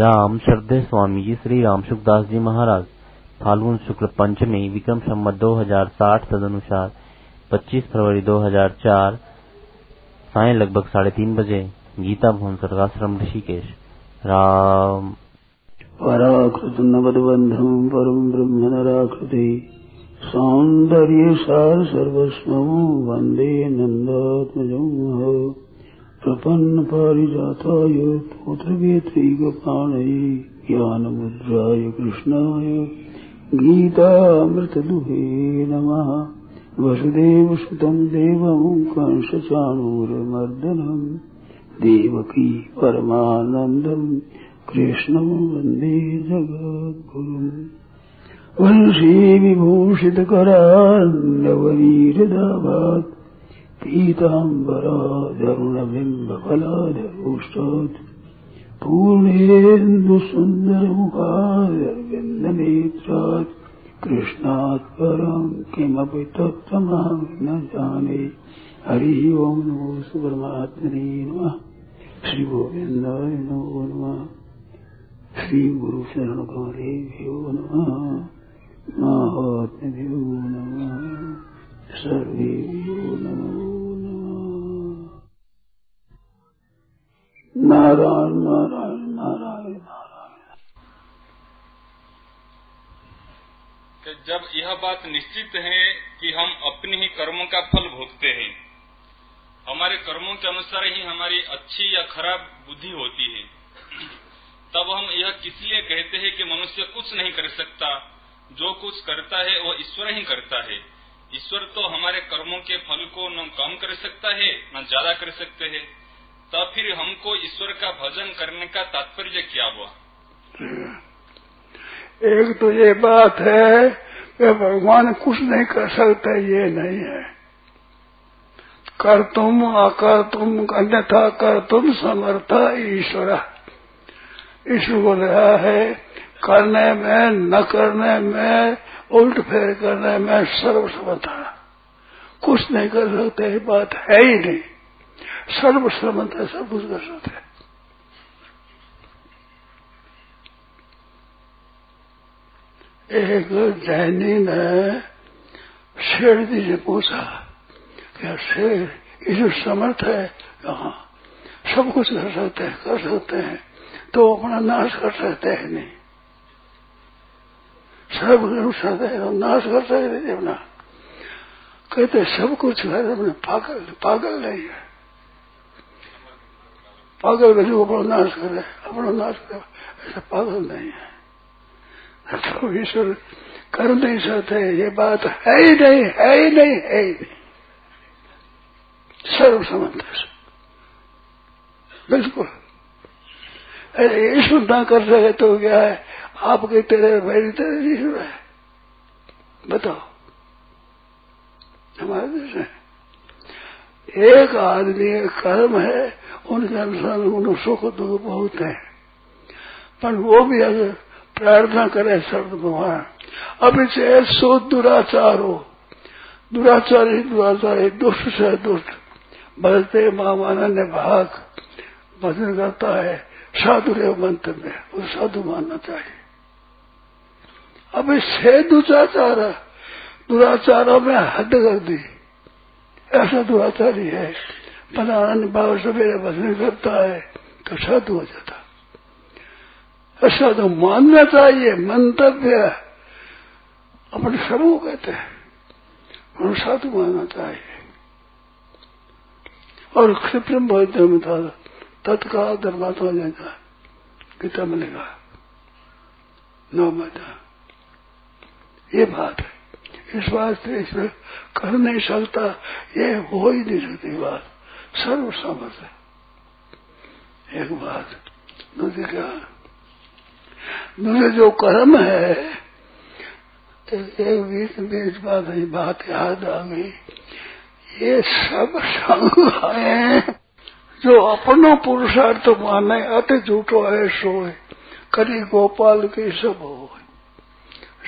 राम श्रद्धे स्वामी जी श्री रामसुखदासजी महाराज। फाल्गुन शुक्ल पंचमी विक्रम संवत 2060 तदनुसार 25 फरवरी 2004 साय लगभग 3:30 बजे गीता भवन सर्गाश्रम ऋषिकेश। राम पराकृत नवदबंधम परम ब्रह्म नराकृति सौंदर्य सार सर्वस्वम वंदे नंदात्मजं प्रपन्न पारिजाताय पुत्रवेत्रीकपाणये ज्ञानमुद्राय कृष्णाय गीतामृतदुहे नमः। वसुदेवसुतं देवं कंसचाणूरमर्दनं देवकी परमानन्दं कृष्णं वन्दे जगद्गुरुं। वंशीविभूषितकराण्डवरीरदाभात् पीताम्बराधरुणबिम्बफलाधरोष्टात् पूर्णेन्दुसुन्दरमुखारविन्दनेत्रात् कृष्णात् परं किमपि तत्त्वमहं न जाने। हरिः ओं नमो परमात्मने नमः। श्रीगोविन्दाय नमो नमः। श्रीगुरुशरणकमलेभ्यो नमः। महात्म्येभ्यो नमः। नारायण नारायण नारायण नारायण। जब यह बात निश्चित है कि हम अपने ही कर्मों का फल भोगते हैं, हमारे कर्मों के अनुसार ही हमारी अच्छी या खराब बुद्धि होती है, तब हम यह किस लिए कहते हैं कि मनुष्य कुछ नहीं कर सकता, जो कुछ करता है वो ईश्वर ही करता है। ईश्वर तो हमारे कर्मों के फल को न कम कर सकता है न ज्यादा कर सकते हैं, तब फिर हमको ईश्वर का भजन करने का तात्पर्य क्या हुआ? एक तो ये बात है कि भगवान कुछ नहीं कर सकता, ये नहीं है। कर तुम आकर तुम अन्यथा कर तुम समर्था ईश्वर। ईश्वर बोल रहा है करने में न करने में उल्ट फेर करने में सर्वसमर्थ। कुछ नहीं कर सकते ये बात है ही नहीं, सर्वसमर्थ है, सब कुछ कर सकते है। एक जैनी ने शेर जी से पूछा क्या शेर ईश्वर समर्थ है? हाँ, सब कुछ कर सकते हैं, कर सकते हैं तो अपना नाश कर सकते हैं नहीं, सब कुछ कर नाश कर सकते थे अपना। कहते सब कुछ कर पागल पागल नहीं है, पागल वैसे अपना नाश करे, अपना नाश करे, ऐसा पागल नहीं है। तो ईश्वर कर नहीं सकते ये बात है ही नहीं, है ही नहीं, है ही नहीं, सर्वसमर्थ बिल्कुल। ईश्वर ना कर सके तो क्या है, आपके तेरे भाई तेरे ईश्वर है, बताओ हमारे देश में। एक आदमी कर्म है उनके अनुसार उन्हें सुख दुख बहुत है, पर वो भी अगर प्रार्थना करे सर्व भगवान अभी चाहे सो दुराचार हो, दुराचार ही दुराचार है, दुष्ट से दुष्ट बदलते मामाना ने भाग भजन करता है साधु रे मंतव्य, वो साधु मानना चाहिए। अब इससे दुराचारा दुराचारों में हद कर दी, ऐसा दुराचारी है बनाने भाव सवेरे भजन करता है तो साधु हो जाता। ऐसा तो मानना चाहिए मंतव्य, अपने सबू कहते हैं और साधु मानना चाहिए। और कृत्रिम बोलते में था तत्काल धर्मात्मा जाएगा गीता मिलेगा नौ माता। ये बात है, इस वास्ते इसमें कर नहीं सकता ये हो ही नहीं सकती बात, सर्वसमर्थ है। एक बात दूसरी क्या, दूसरे जो कर्म है एक बीच में इस बात है, बात याद आ गई। ये सब संग है जो अपनो पुरुषार्थ माने अति झूठो है सोए करी गोपाल के सब हो।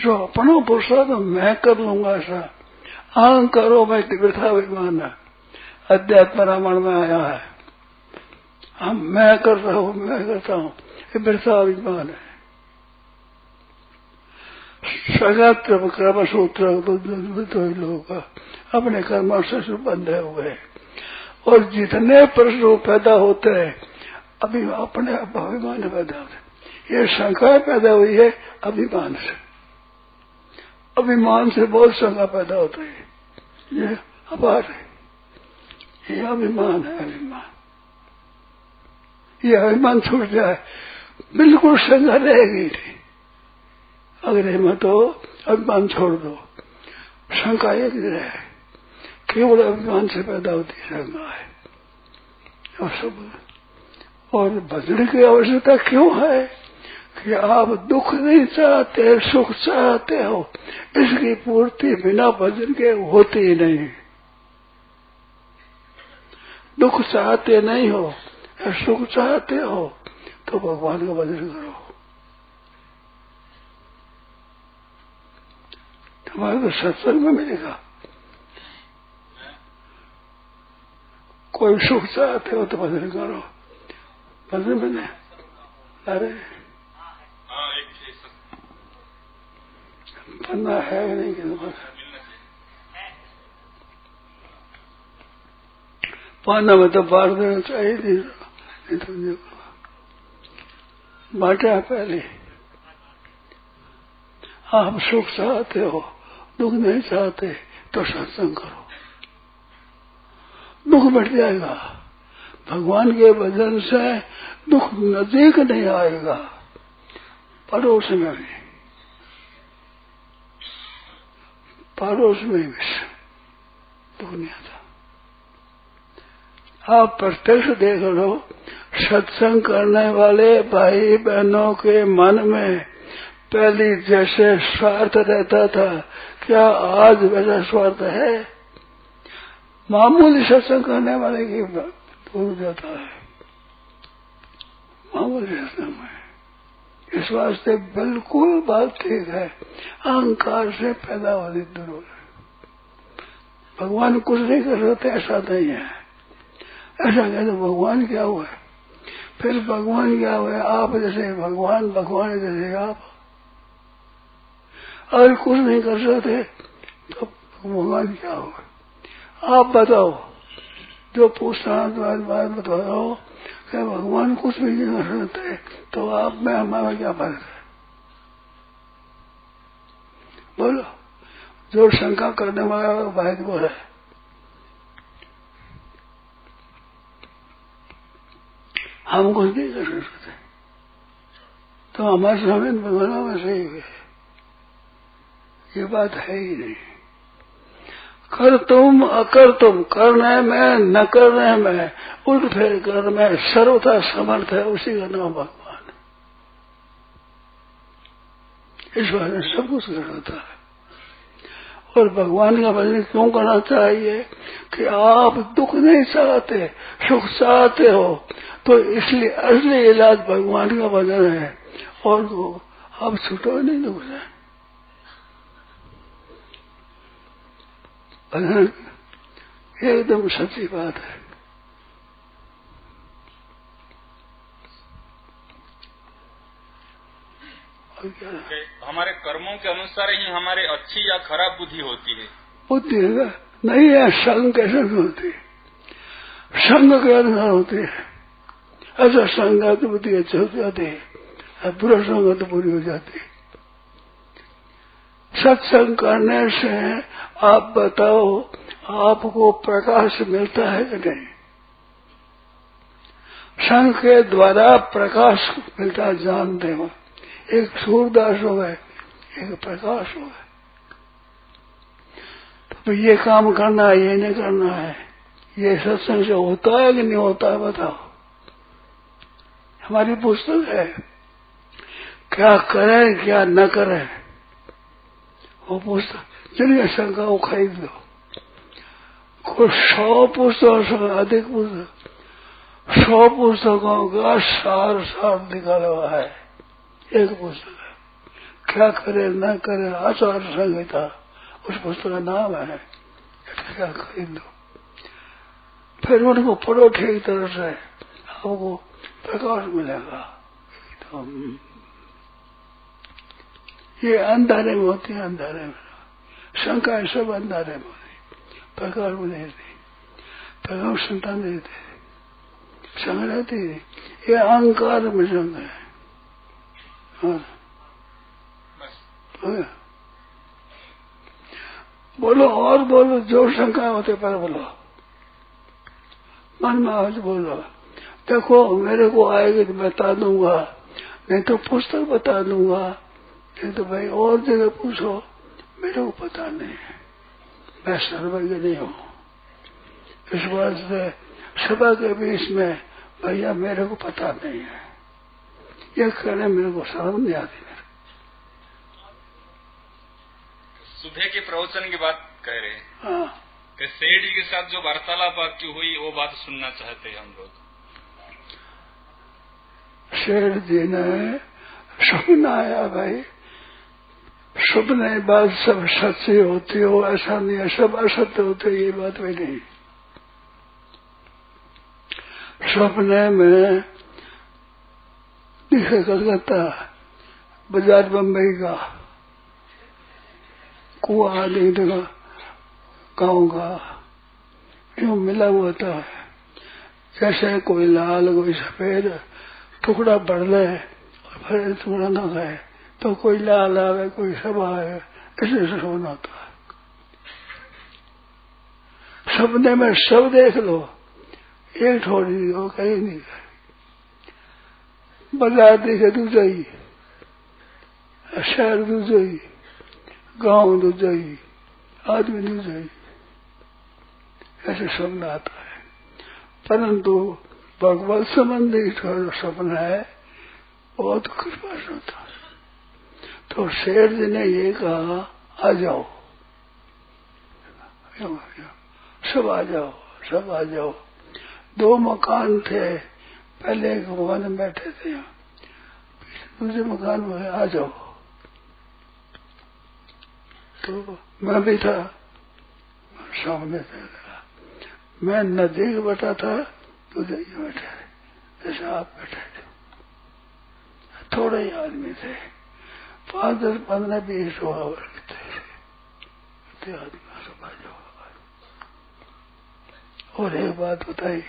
जो अपना पुरुषार्थ मैं कर लूंगा ऐसा आंग करो मैं वृथा विमान है, अध्यात्म रामायण में आया है। हम मैं कर रहा हूं, मैं करता हूं ये वृथा अभिमान है। सगत क्रम सूत्र लोग अपने कर्मों से बंधे हुए हैं और जितने प्रश्न पैदा होते हैं अभी अपने अभिमान पैदा होते हैं। ये शंका पैदा हुई है अभिमान से। अभिमान से बहुत शंका पैदा होती है। ये अपार है, ये अभिमान है। अभिमान, ये अभिमान छूट जाए बिल्कुल शंका रहेगी नहीं। अगर हिम्मत तो अभिमान छोड़ दो। शंका एक जगह है, केवल अभिमान से पैदा होती शंका है। और सब और भजन की आवश्यकता क्यों है कि आप दुख नहीं चाहते, सुख चाहते हो। इसकी पूर्ति बिना भजन के होती ही नहीं। दुख चाहते नहीं हो, सुख चाहते हो तो भगवान का भजन करो। हमारे को सत्संग में मिलेगा। कोई सुख चाहते हो तो भजन करो, भजन मिले। अरे पन्ना है नहीं कि पन्ना में तो बांट देना चाहिए, बांटा पहले। आप सुख चाहते हो, दुख नहीं चाहते तो सत्संग करो, दुख बढ़ जाएगा। भगवान के भजन से दुख नजदीक नहीं आएगा, पड़ोस में भी, पड़ोस में भी दुख नहीं आता। आप प्रत्यक्ष देख लो, सत्संग करने वाले भाई बहनों के मन में पहले जैसे स्वार्थ रहता था, क्या आज वैसा स्वार्थ है? मामूली सत्संग करने वाले की दूर जाता है मामूली सत्संग में। इस वास्ते बिल्कुल बात ठीक है, अहंकार से पैदा होती दूर। भगवान कुछ नहीं कर सकते ऐसा नहीं है। ऐसा कहे तो भगवान क्या हुआ? फिर भगवान क्या हुआ? आप जैसे भगवान, भगवान जैसे आप। अगर कुछ नहीं कर सकते तो भगवान क्या होगा? आप बताओ, जो पूछना बात बताओ कि भगवान कुछ भी नहीं कर सकते तो आप में हमारा क्या फर्क है? बोलो, जो शंका करने वाला भाई बोला है। हम कुछ नहीं कर सकते तो हमारे सामने भगवान वैसे ही है। ये बात है ही नहीं। कर तुम अकर तुम, करने में न करने में, उल्ट फेर कर में सर्वथा समर्थ है, उसी का नाम भगवान है। इस बारे में सब कुछ कर सकता है। और भगवान का भजन क्यों करना चाहिए कि आप दुख नहीं चाहते, सुख चाहते हो, तो इसलिए असली इलाज भगवान का भजन है। और वो आप छूटो नहीं दुख से। एकदम सच्ची बात है। हमारे कर्मों के अनुसार ही हमारे अच्छी या खराब बुद्धि होती है। बुद्धि नहीं है, संग कैसे होती है? संग के अनुसार होती है। अच्छा संग है तो बुद्धि अच्छी हो जाती है, बुरा संग है तो बुरी हो जाती है। सत्संग करने से आप बताओ, आपको प्रकाश मिलता है कि नहीं? संघ के द्वारा प्रकाश मिलता, जान देवा। एक सूरदास हो गए, एक प्रकाश हो गए। तो ये काम करना है, ये नहीं करना है, ये सत्संग से होता है कि नहीं होता है बताओ। हमारी पुस्तक है, क्या करें क्या न करें, वो पुस्तक। चलिए शंका को खरीद लो, कुछ 100 पुस्तकों से अधिक पुस्तक, 100 पुस्तकों का सार निकाला हुआ है एक पुस्तक है। क्या करे न करे, आचार संहिता उस पुस्तक का नाम है। क्या खरीद लो, फिर उनको पढ़ो ठीक तरह से, आपको प्रकाश मिलेगा। स्वामी, ये अंधारे में होते हैं, अंधारे में शंका सब अंधारे में होती, प्रकार में नहीं रहती, प्रकार संतान नहीं रहती, संग रहती है, ये अहंकार में संग है। और बोलो और बोलो, जो शंका होते पर बोलो, मन में आज बोलो, देखो मेरे को आएगी तो बता दूंगा, नहीं तो पुस्तक बता दूंगा, नहीं तो भाई और जगह पूछो, मेरे को पता नहीं है, मैं सर्वज्ञ नहीं हूँ। इस बात से सभा के बीच में भैया मेरे को पता नहीं है, ये कहने मेरे को शर्म नहीं आती। सुबह के प्रवचन की बात कह रहे हैं। हाँ। कि सेठ जी के साथ जो वार्तालाप आपकी हुई वो बात सुनना चाहते हैं हम लोग। सेठ जी ने सपना आया, भाई सपने बात सब सच्ची होती हो ऐसा नहीं है, सब असत्य होते ये बात भी नहीं। सपने में दिखे कलकत्ता बाजार बम्बई का कुआ आदि देखा गाँव का जो मिला हुआ था, जैसे कोई लाल कोई सफेद टुकड़ा बढ़ रहे और फिर टुकड़ा न गए तो कोई लाल आवे कोई सब आवे, ऐसे सोना था। सपने में सब देख लो, एक छोड़ दो कहीं नहीं गए। बाजार देखे दूसरा ही, शहर दूसरा ही, गांव दूर जाइए, आदमी दूर जाइए, ऐसे सपना आता है। परंतु भगवत संबंधी जो सपना है बहुत कृपा से होता है। तो शेर जी ने ये कहा आ जाओ सब, आ जाओ सब, आ जाओ। दो मकान थे, पहले एक मकान में बैठे थे, दूसरे मकान में आ जाओ। तो मैं भी था, सामने था, मैं नजदीक बैठा था, तुझे बैठा जैसे आप बैठे थे। थोड़े ही आदमी थे, 5, 10, 15, 20 हुआ वर्ग थे आदमी सब। और एक बात बताई,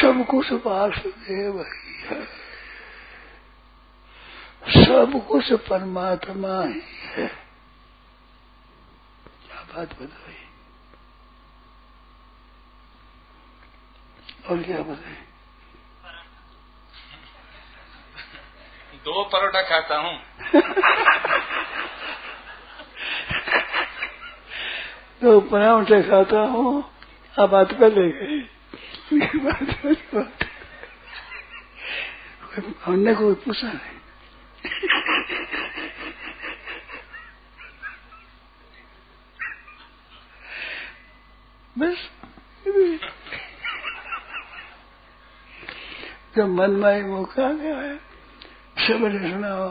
सब कुछ वासुदेव ही है, सब कुछ परमात्मा ही है। क्या बात बताई, और क्या बताई। दो परोठा खाता हूँ दो पराठे खाता हूँ। अब बात पहले गई, बात हमने कोई पूछा नहीं। बस जब मन माई मौका गया है, सब ने सुना हो,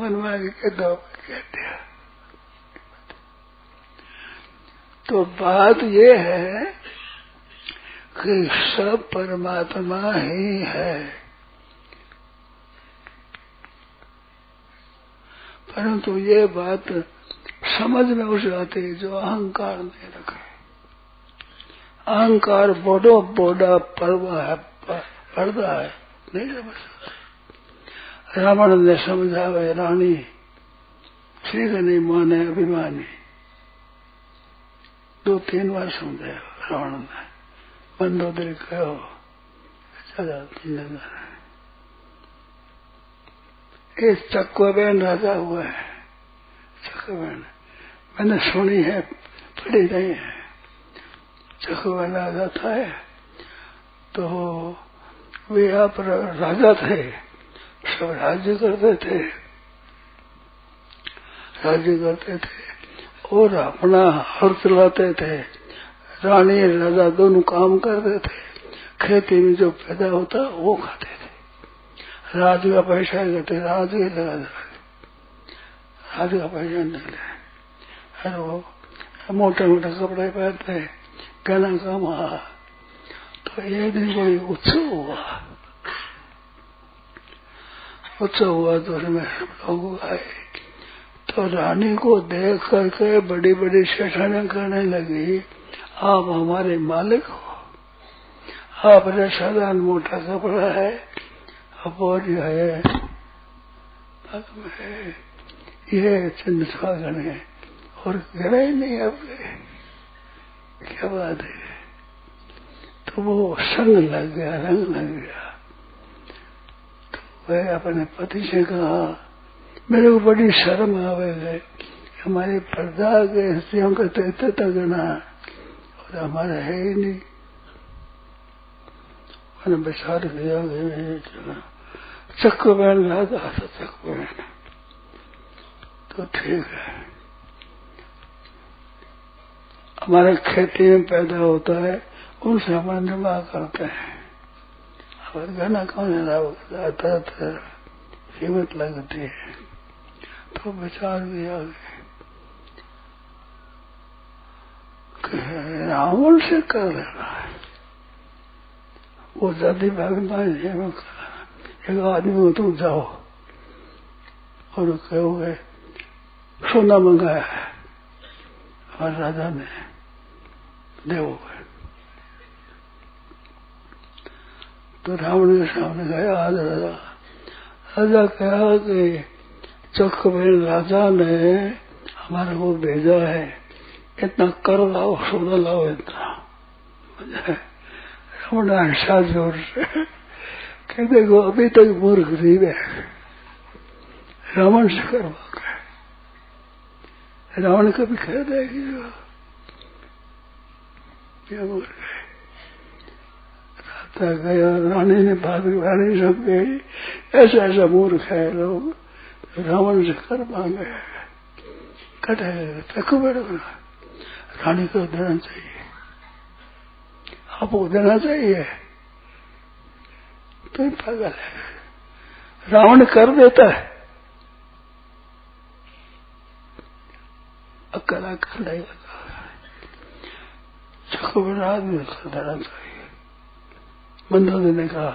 मन माई के दो कहते हैं। तो बात ये है कि सब परमात्मा ही है, परंतु ये बात समझ में उसे आती है जो अहंकार नहीं रखे। अहंकार बोडो बोडा पर्दा है, नहीं समझ सकते। रावण ने समझा वे रानी ठीक नहीं माने, अभिमानी 2-3 बार समझाया रावण ने, मंदोदरी कहो चला। इस चक्रबेन राजा हुआ है, चक्रबेन मैंने सुनी है, पढ़ी नहीं है। चक्रबेन राजा था तो वे आप राजा थे, सब राज्य करते थे, राज्य करते थे और अपना हर चलाते थे। रानी राजा दोनों काम करते थे, खेती में जो पैदा होता वो खाते थे, राज का पैसा करते, राज ही लगा राज का पैसा निकले। अरे वो मोटे मोटे कपड़े पहनते, गहना कम। तो ये भी कोई उत्सव हुआ, उत्सव हुआ तो उसमें लोग आए तो रानी को देख करके बड़ी बड़ी सेठने करने लगी, आप हमारे मालिक हो, आपने साधारण मोटा कपड़ा है, अब वो जो है ये चंद्रमा गणे और गणे नहीं आपके, क्या बात है। तो वो संग लग गया, रंग लग गया। तो वह अपने पति से कहा, मेरे को बड़ी शर्म आवे गए, हमारे पर्दा के स्त्रियों का तो इतना तगना और हमारा है ही नहीं। मैंने विचार किया, चक्कर पहन रहा था, चक्कर पहना तो ठीक है, हमारे खेती में पैदा होता है उनसे हमारा निर्वाह करते हैं, और गन्ना कौन आता था, कीमत लगती है। तो विचार भी आ गए, रावण से कर रहा है वो जाति भागना, एक आदमी हो तुम जाओ और कहोगे सोना मंगाया है हमारे राजा ने, देवोगे। तो रावण के सामने गया आज राजा, राजा कहा कि चक्रवेल राजा ने हमारे को भेजा है, इतना कर लाओ, सोना लाओ, इतना। रावण ने हंसा जोर से, देखो अभी तक मूर्ख गरीब है, रावण से करवा गए, रावण कभी कह देगी राता गया। रानी ने बात, रानी सब गई, ऐसा ऐसा मूर्ख है लोग, रावण से कर मांगे, कटे फेंको बैठो, रानी को देना चाहिए, आपको देना चाहिए, तो पागल है, रावण कर देता है, अकेला कर लेगा। चक्रराज ने देना चाहिए, मंदोदरी ने कहा,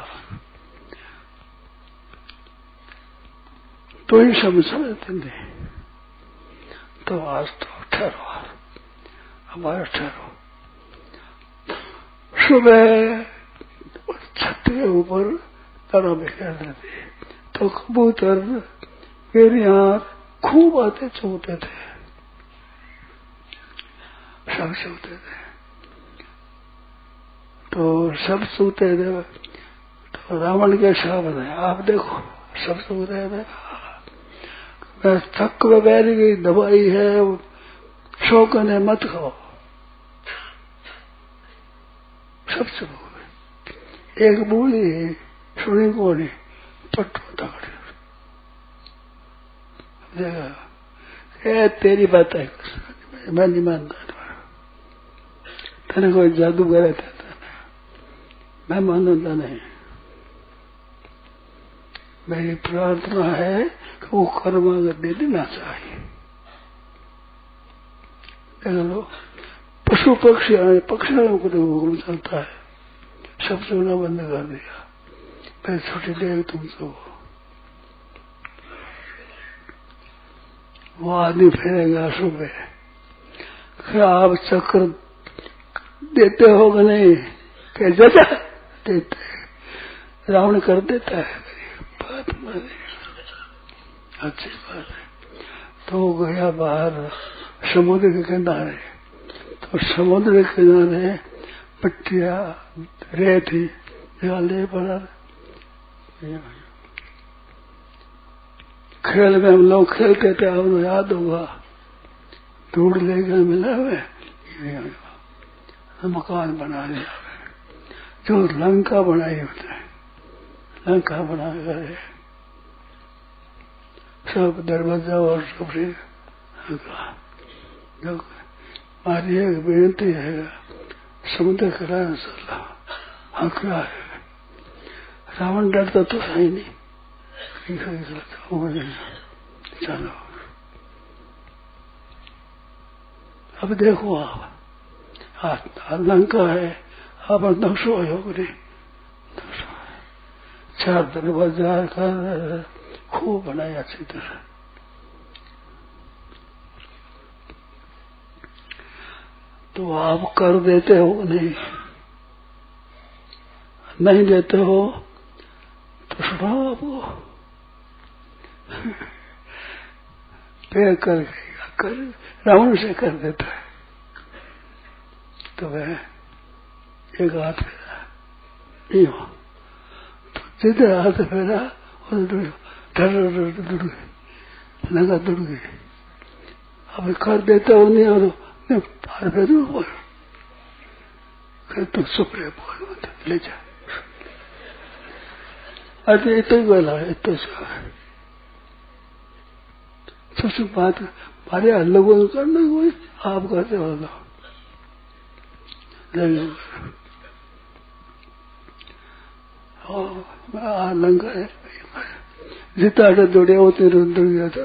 तो ही समझते नहीं। तो आज तो ठहरो, हमारा ठहरो। सुबह छत के ऊपर तरह बिखेर देते, तो कबूतर फिर यहाँ खूब आते चौते थे, सब चौते थे, तो सब सोते थे। तो रावण के साहब ने, आप देखो सब सो रहे थे, मैं थक वगैरह की दवाई है, शौक ने मत खाओ, सब सो गए। एक बूढ़ी सुनी को नहीं, पट्टू तकड़े, तेरी बात है, मैं नहीं मानता, तेने कोई जादू करे था, मैं मानता नहीं, मेरी प्रार्थना है कि वो कर्म दे देना चाहिए। देख लो पशु पक्षी आने, पक्षियों को हुक्म चलता है, सब सोना बंद कर दिया, मैं छोटी देर तुम सो। वो आदमी फेरेगा सुबह, क्या आप चक्र देते हो कि नहीं, क्या जैसा देते, रावण कर देता है, बात मानेगा, अच्छी बात है। तो गया बाहर समुद्र के किनारे, तो समुद्र के किनारे पट्टिया रेत ही डाले पड़ा, खेल में हम लोग खेलते थे, आपको याद होगा, दूर लेकर मिला हुए मकान बना लिया, जो लंका बनाई होता है, लंका बना कर सब दरवाजा और सब जो हमारी एक बेनती है, समुद्र करा सला हकड़ा है, रावण डरता तो है ही नहीं, चलो अब देखो आप लंका है, अपन नशो योग नहीं चार दिन बाद जाकर खूब बनाया अच्छी तरह। तो आप कर देते हो नहीं देते हो तो स्वभाव को पे कर रावण से कर देता है तो वह एक हाथ फेरा नहीं हो तो जिधर हाथ फेरा उधर लगा दुड़ गई। अब कर देता हो नहीं और बाहर फेर बोल फिर तुम सुप्रे बोल ले जा अरे ये तो बोला है तो सबसे बात अरे लोगों को करना कोई आप करते हो लंका है जितना जोड़े होते रुद्र गया था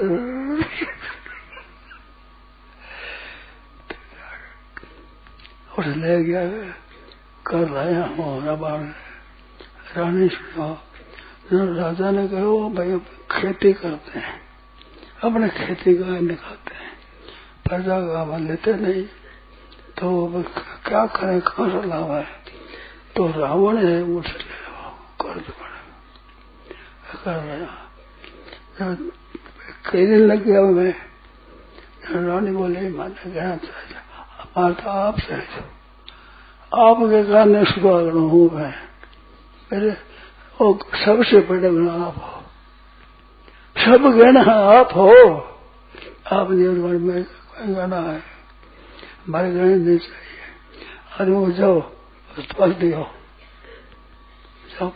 और ले गया कर लाया हमारा बाढ़ रानी राजा ने कहो भाई खेती करते हैं अपने खेती का निकालते हैं प्रजा का हम लेते नहीं तो क्या करें कहाँ से लाभ है तो रावण है मुझसे ले लो कर दो कर रहा कई दिन लग गया मैं रानी बोले माना कहना चाहिए हमारा तो आप से आपके कारण सुधार हूँ मैं मेरे और सबसे बड़े गुना आप हो सब गहना आप हो आप जीवन में कोई गहना है हमारे गहने नहीं चाहिए अरे वो जाओ फल दियो जाओ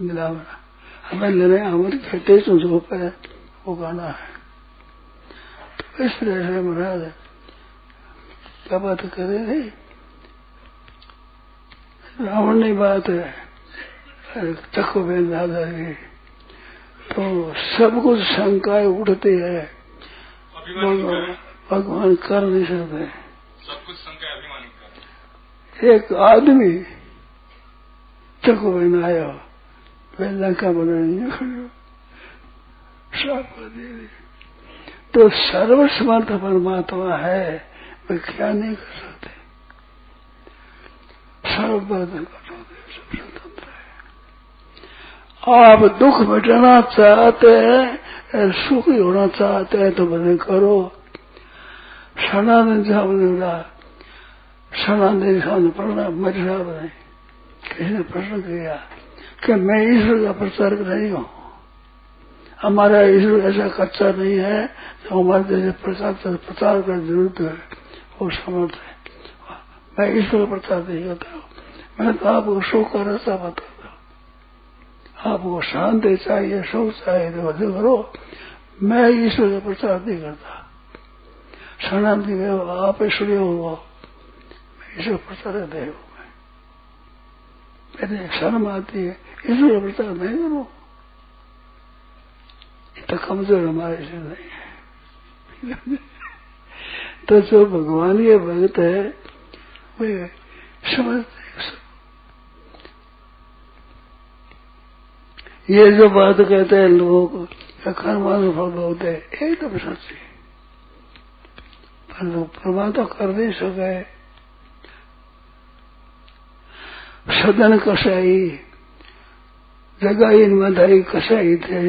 मिला बना हमें लेने हमारी खेती सुझो पे वो गहना है। तो इस तरह से महाराज क्या बात करे नहीं रावण नहीं बात है चक्कू बेन राजा की तो सब कुछ शंकाएं उठती है भगवान कर नहीं सकते सब कुछ शंकाएं। एक आदमी चको बहन आया वे लंका बनाने खड़े तो सर्वसमर्थ परमात्मा है वे क्या नहीं कर सकते सर्वबर्धन कर सकते सब आप दुख मिटाना चाहते हैं सुखी होना चाहते हैं तो भजन करो सनातन सामने मिला सनातन सामने पढ़ना मेरे साहब नहीं किसी ने प्रश्न किया कि मैं ईश्वर का प्रचारक नहीं हूँ हमारा ईश्वर ऐसा कच्चा नहीं है तो हमारे जैसे प्रचार का जरूरत है वो समर्थ है मैं ईश्वर का प्रचार नहीं करता हूँ मैं तो आपको सुख का रास्ता बताऊँ आपको शांति चाहिए सुख चाहिए तो वजह करो मैं ईश्वर का प्रचार नहीं करता शरणार्थी में आप ईश्वरीय होगा मैं ईश्वर प्रचार नहीं होगा मेरे शर्म आती है ईश्वर का प्रचार नहीं करो इतना कमजोर हमारे ईश्वर नहीं है। तो जो भगवान ये भक्त है वे समझते ये जो बात कहते हैं लोग कर्मानुफल होते हैं एकदम सच्ची पर लोग परमात्मा कर नहीं सके सदन कसाई जगह इनमें धारी कसाई थे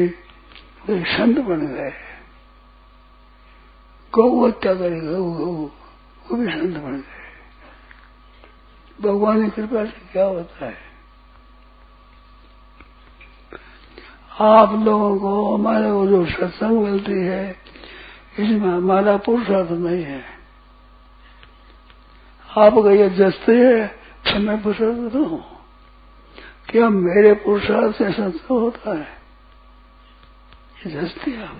वे संत बन गए गौ हत्या करी गौ गौ वो भी संत बन गए भगवान की कृपा से क्या होता है। आप लोगों को हमारे को जो सत्संग मिलती है इसमें हमारा पुरुषार्थ नहीं है आपका यह जस्ते है तो मैं पुरुषार्थ दूं क्या मेरे पुरुषार्थ से सत्संग होता है ये जस्ती आप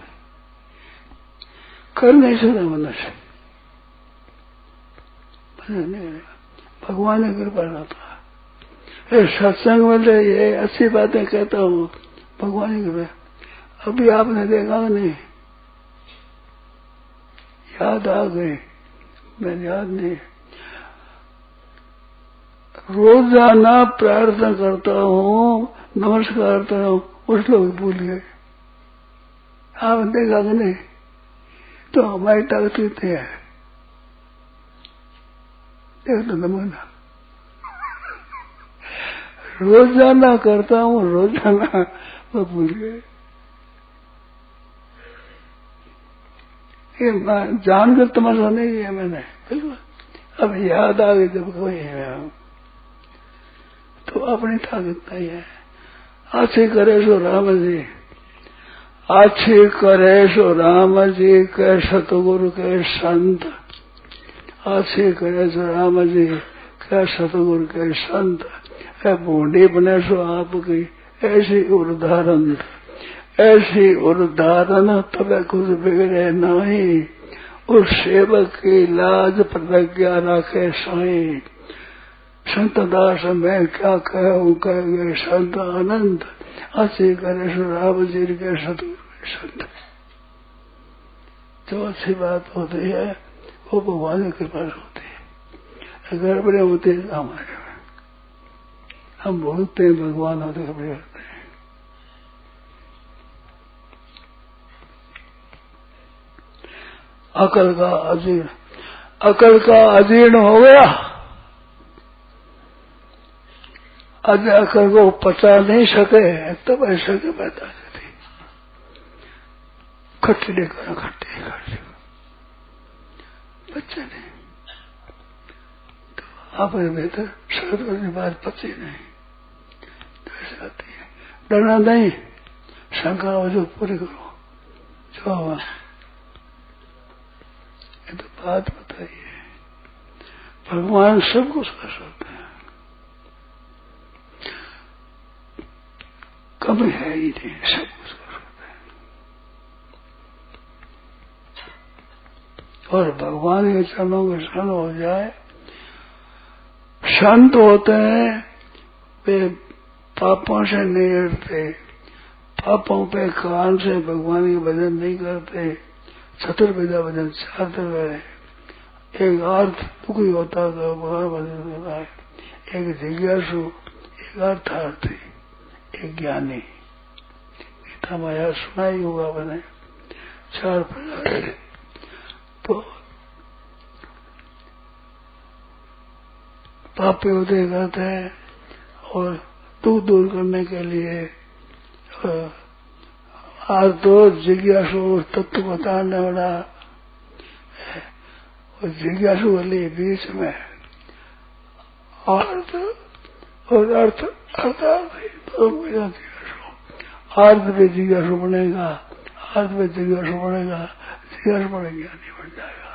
कर नहीं सकता मनुष्य भगवान की कृपा रहता है सत्संग मिलते ये अच्छी बातें कहता हूँ भगवान की कृपा अभी आपने देखा नहीं याद आ गए मैं याद नहीं रोजाना प्रार्थना करता हूँ, नमस्कार करता हूँ, वो श्लोक भूल गए। आपने देखा कि नहीं? तो हमारी ताकत कितनी है, देख तो नमूना। रोजाना करता हूँ, रोजाना वो भूल गए। ये जानकर तमाशा नहीं किया मैंने, बिल्कुल अब याद आ गई जब कोई है तो अपनी ताकत नहीं है। अच्छे करे सो राम जी, अच्छे करे सो राम जी के सतगुरु के संत, अच्छे करे सो राम जी के सतगुरु के संत, ऐ बूढ़ी बने सो आपकी ऐसी उदाहरण, ऐसी उदाहरण तब कुछ बिगड़े नहीं, उस सेवक की लाज प्रतिज्ञा राखे साईं। संत दास मैं क्या कहूँ कह गए संत आनंद, अच्छी करे सो राम जी के सतगुरु संत। जो अच्छी बात होती है वो भगवान के पास होती है, गड़बड़े होते हैं हमारे में, हम बोलते हैं भगवान होते गड़बड़े होते हैं। अकल का अजीर्ण, अकल का अजीर्ण हो गया। अज अकल को पचा नहीं सके तब तो ऐसे के पैदा थी खट्टी बच्चे ने तो आप बेहतर शरद करने बाद पची नहीं तो ऐसे आती है। डरना नहीं, शंका हो जो पूरी करो, जो हुआ ये तो बात बताइए। भगवान सब कुछ कर सकते हैं, कमी है ही नहीं, सब कुछ कर सकते हैं। और भगवान के चरणों में शरण हो जाए। संत होते हैं वे पापों से नहीं हटते, पापों पे कान से भगवान के भजन नहीं करते, चतुर्विधा भजन चाहते हुए। एक अर्थ दुखी होता तो भगवान भजन करता है, एक जिज्ञासु, एक अर्थार्थी, एक ज्ञानी। गीता माया सुना ही होगा मैंने, 4 प्रकार के। तो पापी होते करते हैं और दुख दूर करने के लिए आज तो जिज्ञासु तत्व बताने वाला और जिज्ञासु वाले बीच में अर्थ और अर्थ जिज्ञासु, अर्थ में जिज्ञासु बनेगा, अर्थ में जिज्ञासु बनेगा, जिज्ञासु बनेगा नहीं बन जाएगा।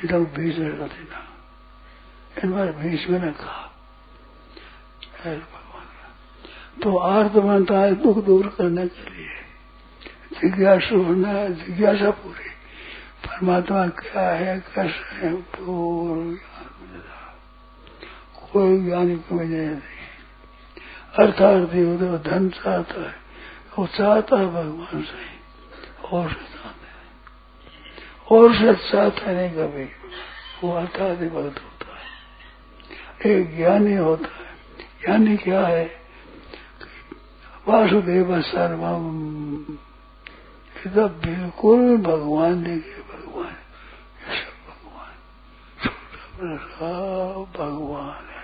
तीनों बीच रहेगा, तीनों इन बार बीच में न कहा। तो आर्त बनता है दुख दूर करने के लिए, जिज्ञासु होना, जिज्ञासा पूरी परमात्मा क्या है कैसा है पूर्ण ज्ञान, कोई ज्ञानी की वजह नहीं। अर्थार्थी होते वो धन चाहता है, वो चाहता है भगवान से, और से चाहते हैं, और से चाहता नहीं कभी, वो अर्थार्थी भक्त होता है। एक ज्ञानी होता है, ज्ञानी क्या है, वासुदेव सर्वम, एकदम बिल्कुल भगवान देखे भगवान, ये सब भगवान, छोटा सब भगवान है।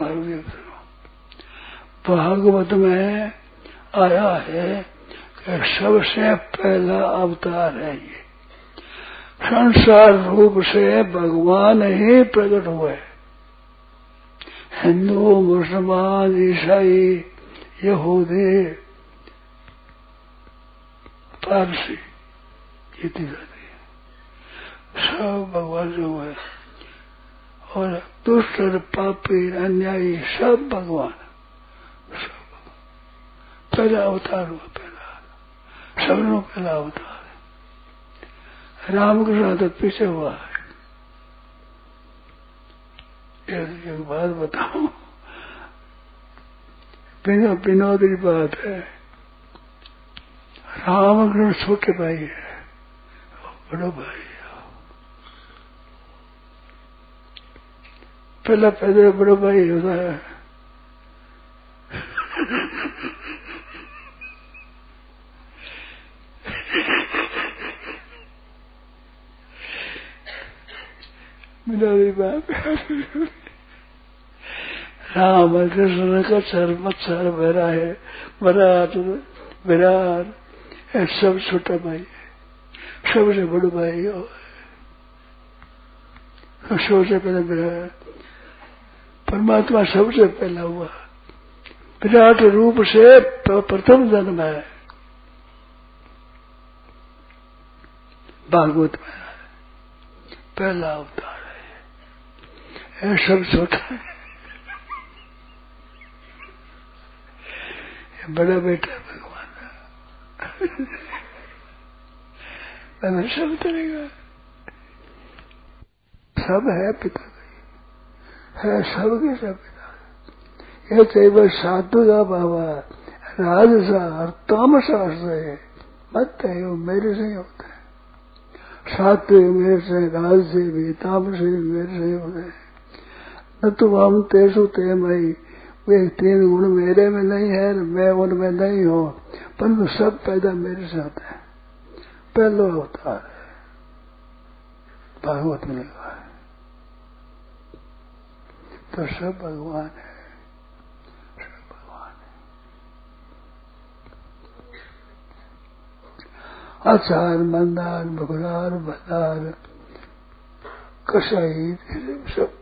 वासुदेव सर्वम भागवत में आया है कि सबसे पहला अवतार है ये, संसार रूप से भगवान ही प्रकट हुए। हिंदू, मुसलमान, ईसाई, यहूदी, पारसी, इतनी जाती है, सब भगवान से हुए। और दुष्ट, पापी, अन्यायी सब भगवान, सब पहला अवतार हुआ, पहला सबनों पहला अवतार। रामकृष्ण तो पीछे हुआ है। एक बात बताऊं, विनोदी बात है, रामकृष्ण छोटे भाई है, बड़ो भाई है, पहला पैदा ब्रह्मा ही होता है। राम कृष्ण का सर्वत सर मेरा है, मराठ विरार सब छोटा भाई है, सबसे बड़ा भाई हो सबसे पहले मेरा है। परमात्मा सबसे पहला हुआ, विराट रूप से प्रथम जन्म है, भागवत में पहला अवतार है, सब छोटा है, बड़ा बेटा भगवान मैं सब करेगा, सब है पिता भाई है, सब के सब पिता। ये केवल साधु का बाबा राजसा और तामसा से मत है, वो मेरे से ही होता है, सात्व मेरे से राज से भी ताम से भी मेरे से होते हैं। न तो हम तेसु ते मई, वे तीन गुण मेरे में नहीं है, मैं उनमें नहीं हूं, परंतु सब पैदा मेरे से होता है। पहलो अवतार है, भागवत में लिखा है, तो सब भगवान है, सब भगवान है। आचार मंदार भगुरार भदार कसाई सब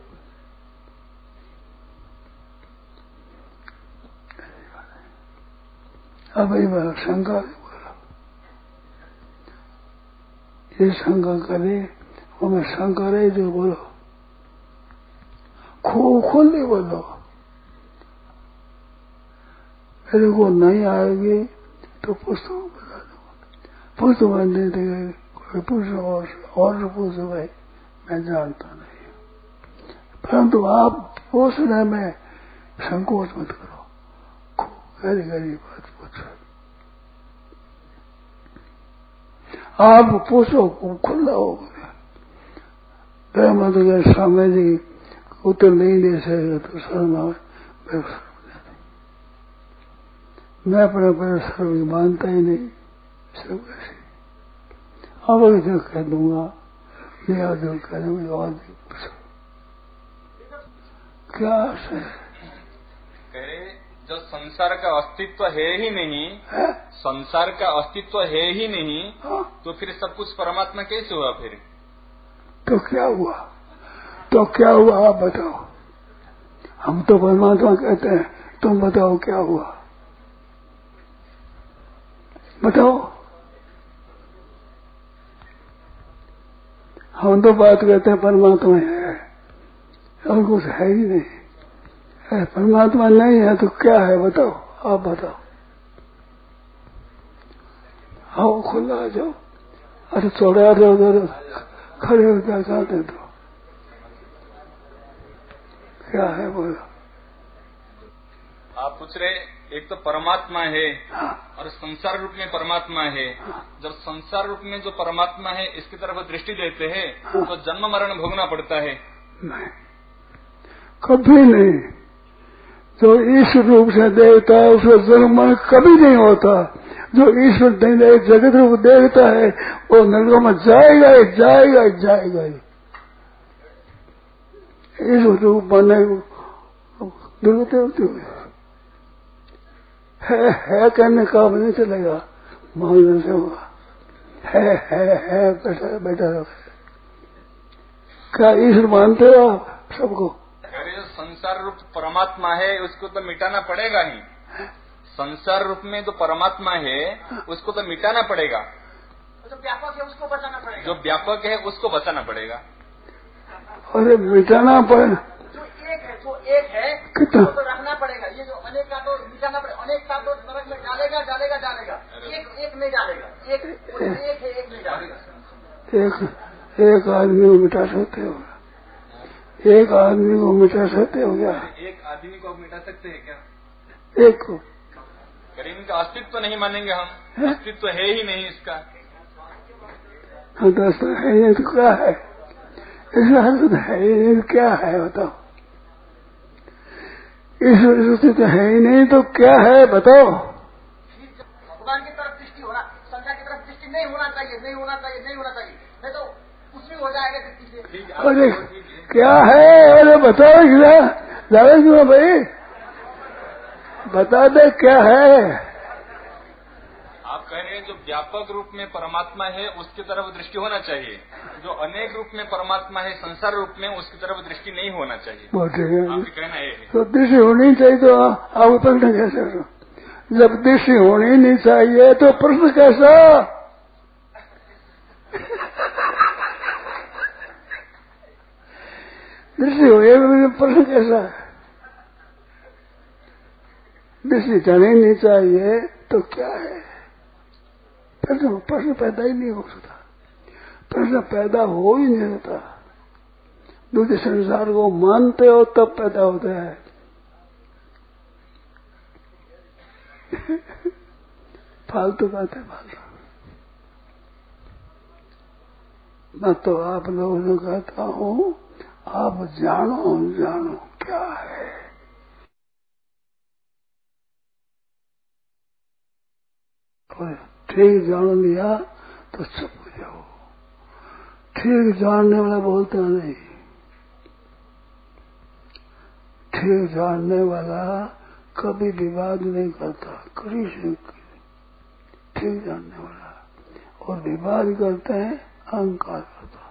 अभी मैं शंका बोला, ये शंका करे वो मैं शंका रही थी, बोलो खोल नहीं बोलो, मेरे को नहीं आएगी तो पूछता हूँ बता दो, पूछ तो मैं दे देगा, कोई पूछो और पूछो भाई मैं जानता नहीं, परंतु आप पूछने में संकोच मत करो, गरी गरी बात पूछो, आप पूछो खुला हो गया। मत गए स्वामी जी उत्तर नहीं दे सके तो शर्मा मैं अपना पर सर्व मानता ही नहीं, सब ऐसे अब जो कह दूंगा या जो कह दूंगा और नहीं पूछो क्या है। जो संसार का अस्तित्व है ही नहीं है? संसार का अस्तित्व है ही नहीं हाँ? तो फिर सब कुछ परमात्मा कैसे हुआ फिर? तो क्या हुआ आप बताओ, हम तो परमात्मा कहते हैं, तुम बताओ क्या हुआ, बताओ। हम तो बात कहते हैं परमात्मा है और कुछ है ही नहीं, परमात्मा नहीं है तो क्या है बताओ, आप बताओ, आओ खुला आ जाओ। अरे थोड़ा दो खड़े हो क्या कहते तो क्या है बोलो। आप पूछ रहे एक तो परमात्मा है हाँ। और संसार रूप में परमात्मा है हाँ। जब संसार रूप में जो परमात्मा है इसकी तरफ दृष्टि देते हैं हाँ। तो जन्म मरण भोगना पड़ता है? नहीं, कभी नहीं। जो इस रूप से देखता है उसका जन्म मरण कभी नहीं होता। जो ईश्वर नहीं जगत रूप देखता है वो नरक में जाएगा ही जाएगा ही जाएगा ही। इस रूप बने दुर्गति होती हुई है कहने का काम नहीं चलेगा, मानने से होगा। है बैठा रहो। क्या ईश्वर मानते हो आप सबको? जो संसार रूप परमात्मा है उसको तो मिटाना पड़ेगा ही है? संसार रूप में जो परमात्मा है उसको तो मिटाना पड़ेगा। जो व्यापक है उसको बचाना पड़ेगा। जो व्यापक है उसको बचाना पड़ेगा। अरे मिटाना पड़ेगा। जो एक है कितना तो रखना पड़ेगा। ये जो अनेक का तो मिटाना पड़ेगा। अनेक का तो नरक में डालेगा डालेगा डालेगा। एक नहीं डालेगा। एक है एक नहीं डालेगा। एक आदमी मिटा सकते हो? एक आदमी को मिटा सकते हो क्या? एक आदमी को मिटा सकते हैं क्या? एक को करीम का अस्तित्व तो नहीं मानेंगे हम। अस्तित्व तो है ही नहीं इसका। हाँ दोस्तों है ही तो क्या है? इसका है ही नहीं क्या है बताओ। ईश्वर की दृष्टि तो है ही नहीं तो क्या है बताओ। भगवान की तरफ दृष्टि होना, संसार की तरफ दृष्टि नहीं होना चाहिए, नहीं होना चाहिए, नहीं होना चाहिए, नहीं तो कुछ भी हो जाएगा। अरे क्या है, अरे बताओ क्यों भाई, बता दे क्या है। आप कह रहे हैं जो व्यापक रूप में परमात्मा है उसकी तरफ दृष्टि होना चाहिए, जो अनेक रूप में परमात्मा है संसार रूप में उसकी तरफ दृष्टि नहीं होना चाहिए। बहुत ठीक है, आपका कहना है तो दृष्टि होनी चाहिए तो आप प्रश्न कैसा, जब दृष्टि होनी नहीं चाहिए तो प्रश्न कैसा। दृष्टि हो प्रश्न कैसा, दृष्टि जाने नहीं चाहिए तो क्या है। प्रश्न पैदा ही नहीं हो सकता, प्रश्न पैदा हो ही नहीं सकता। दूसरे संसार को मानते हो तब पैदा होता है। फालतू बात है, फालतू। मैं तो आप लोगों से कहता हूं आप जानो, जानो क्या है। ठीक जान लिया तो चुप हो जाओ, ठीक जानने वाला बोलता नहीं। ठीक जानने वाला कभी विवाद नहीं करता, कड़ी से ठीक जानने वाला। और विवाद करते हैं अहंकार करता,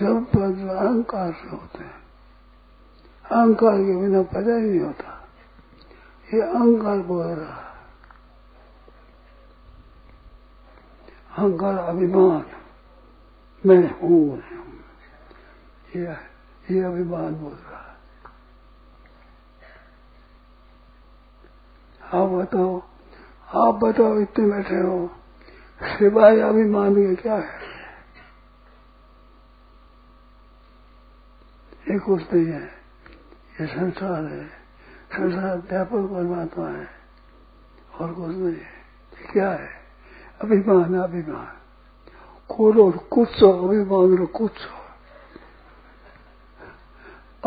जब अहंकार से होते हैं। अहंकार के बिना पैदा ही नहीं होता। ये अहंकार बोल रहा है, अहंकार अभिमान, मैं हूं, ये अभिमान बोल रहा है। आप बताओ इतने बैठे हो, सिवाय अभिमान के क्या है, ये कुछ नहीं है। ये संसार है, संसार व्यापक परमात्मा है और कुछ नहीं है। क्या है अभिमान, अभिमान खोलो कुछ अभिमान, कुछ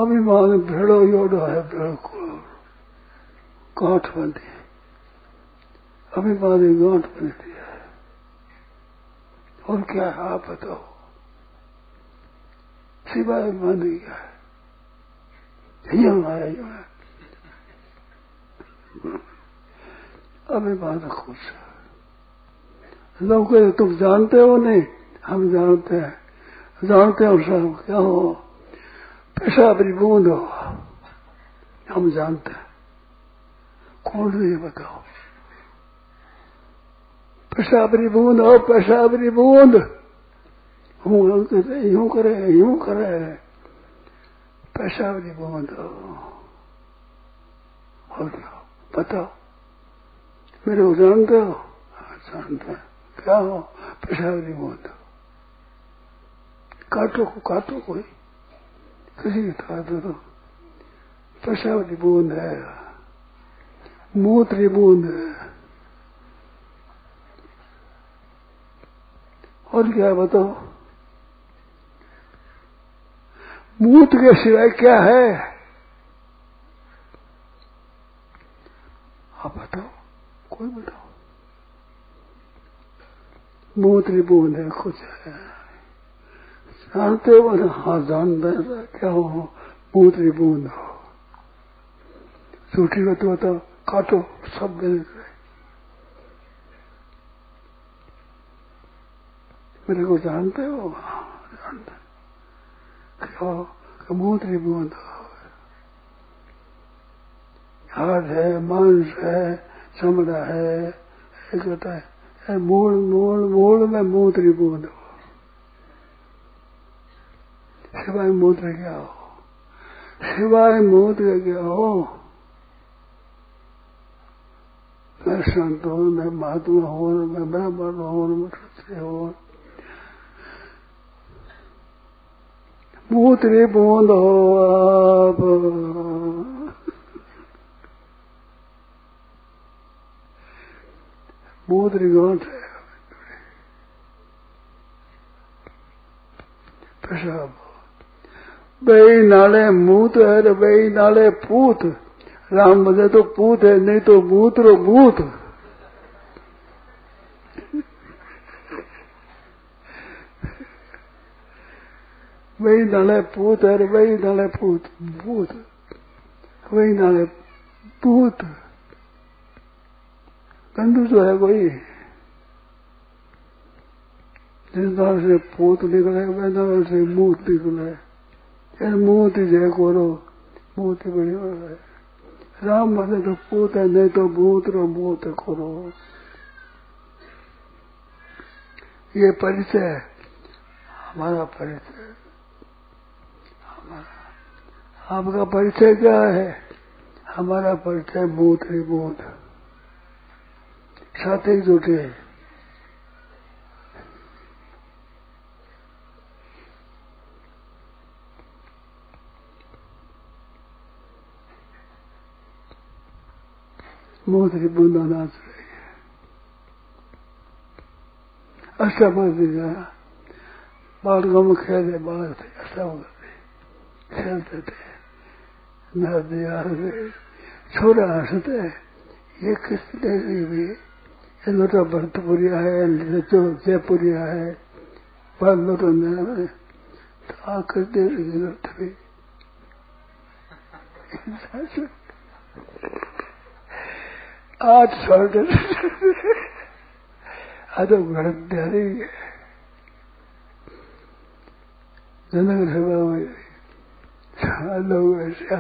अभिमान भेड़ो योड़ो है, भेड़ो खोलो गांठ बंदी, अभिमान गांठ बंदी है। और क्या है आप बताओ, सिवाय अभिमान क्या है। ये हमारा जो है अभिमान कुछ। लोग तुम जानते हो नहीं, हम जानते हैं, जानते हो सर, क्या हो पेशाबरी बूंद हो, हम जानते हैं। कौन नहीं बताओ, पेशाबरी बूंद हो, पेशाबरी बूंद यूं करे पेशाबरी बूंद हो। और बताओ मेरे को जानते हो, जानते हैं क्या हो पेशावरी बूंद। काटो कोई किसी को काटो तो पेशावरी बूंद है, मूत्री बूंद है। और क्या बताओ, मूत्र के सिवाय क्या है आप बताओ, कोई बताओ। मूत्री बूंद है, कुछ है, जानते हो ना। हाँ जानते हैं, क्या हो मूत्री बूंद हो। झूठी बात बताओ, काटो सब मिलकर मेरे को जानते हो, जानते क्या हो मूत्री बूंद हो। हाथ है, मांस है, चमड़ा है, एक होता है मूल मूल मूल में मूत्री बूंद हो। सिवाय मूत्र क्या हो, सिवाय मूत्र क्या हो। मैं संत हूं, मैं महात्मा हूं, मैं ब्राह्मण हूं, मैं क्षत्रिय हूं, मूत्री बूंद हो आप। मूत्री गांठ है, पेशाब बई नाले मूत है, बई नाले पूत। राम बने तो पूत है, नहीं तो मूत्रो मूत। वही नाले पूत है, वही नाले पूत भूत, वही नाले भूत। गंदू जो है वही, जिस नाल से पूत निकले वह नाल से मूत निकले। मूत ही जय करो, मूत ही बड़ी है। राम बने तो पूत है, नहीं तो भूत रो मूत करो। ये परिचय है, हमारा परिचय। आपका परिचय क्या है? हमारा परिचय मूत ही मूत, साथ ही जुटे। मूत ही मूत होना चाहिए। अच्छा मत जाना, बाढ़ गम खेले बाढ़ थे, अच्छा होते खेलते थे, छोरा हंसते। ये किसने भी ये लोटा भरतपुरिया है, लोटो जयपुरिया है, पर लोटो न आकर दे भी। आज छोटे आज घर ध्यारी जनक सेवा में लोग ऐसा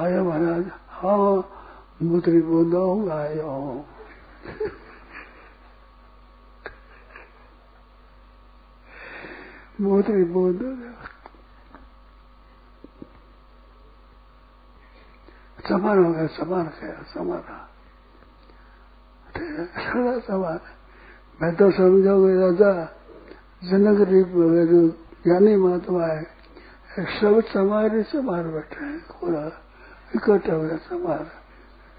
आया महाराज। हाँ मुद्री बोला हूँ, आया हूँ। मुद्री बोल समान हो गया, समान गया, समाना सारा समान। मैं तो समझाऊंगी राजा जनक वगैरह ज्ञानी महात्मा है, सब समारे समार बैठा है, पूरा इकट्ठा हुआ समार।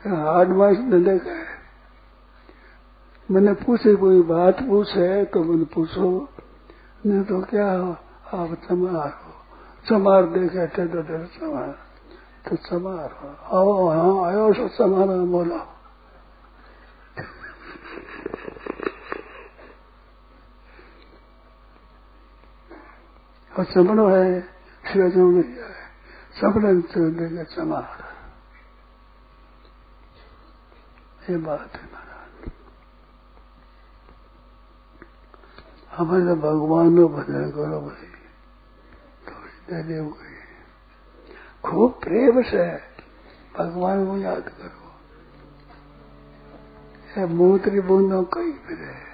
हार्ड मार्च न देखा है। मैंने पूछी कोई बात पूछे तो मैंने पूछो, नहीं तो क्या हो आप समार हो। समार देखे थे तो देर समार, तो समार हो। आओ हाँ आयो सो समारा बोला। और समणो है सबने समार। ये बात है महाराज। हमारे भगवान को भजन करो भाई। थोड़ी देर हो गई, खूब प्रेम से भगवान को याद करो। ये मूत्री बूंदों कई फिर है।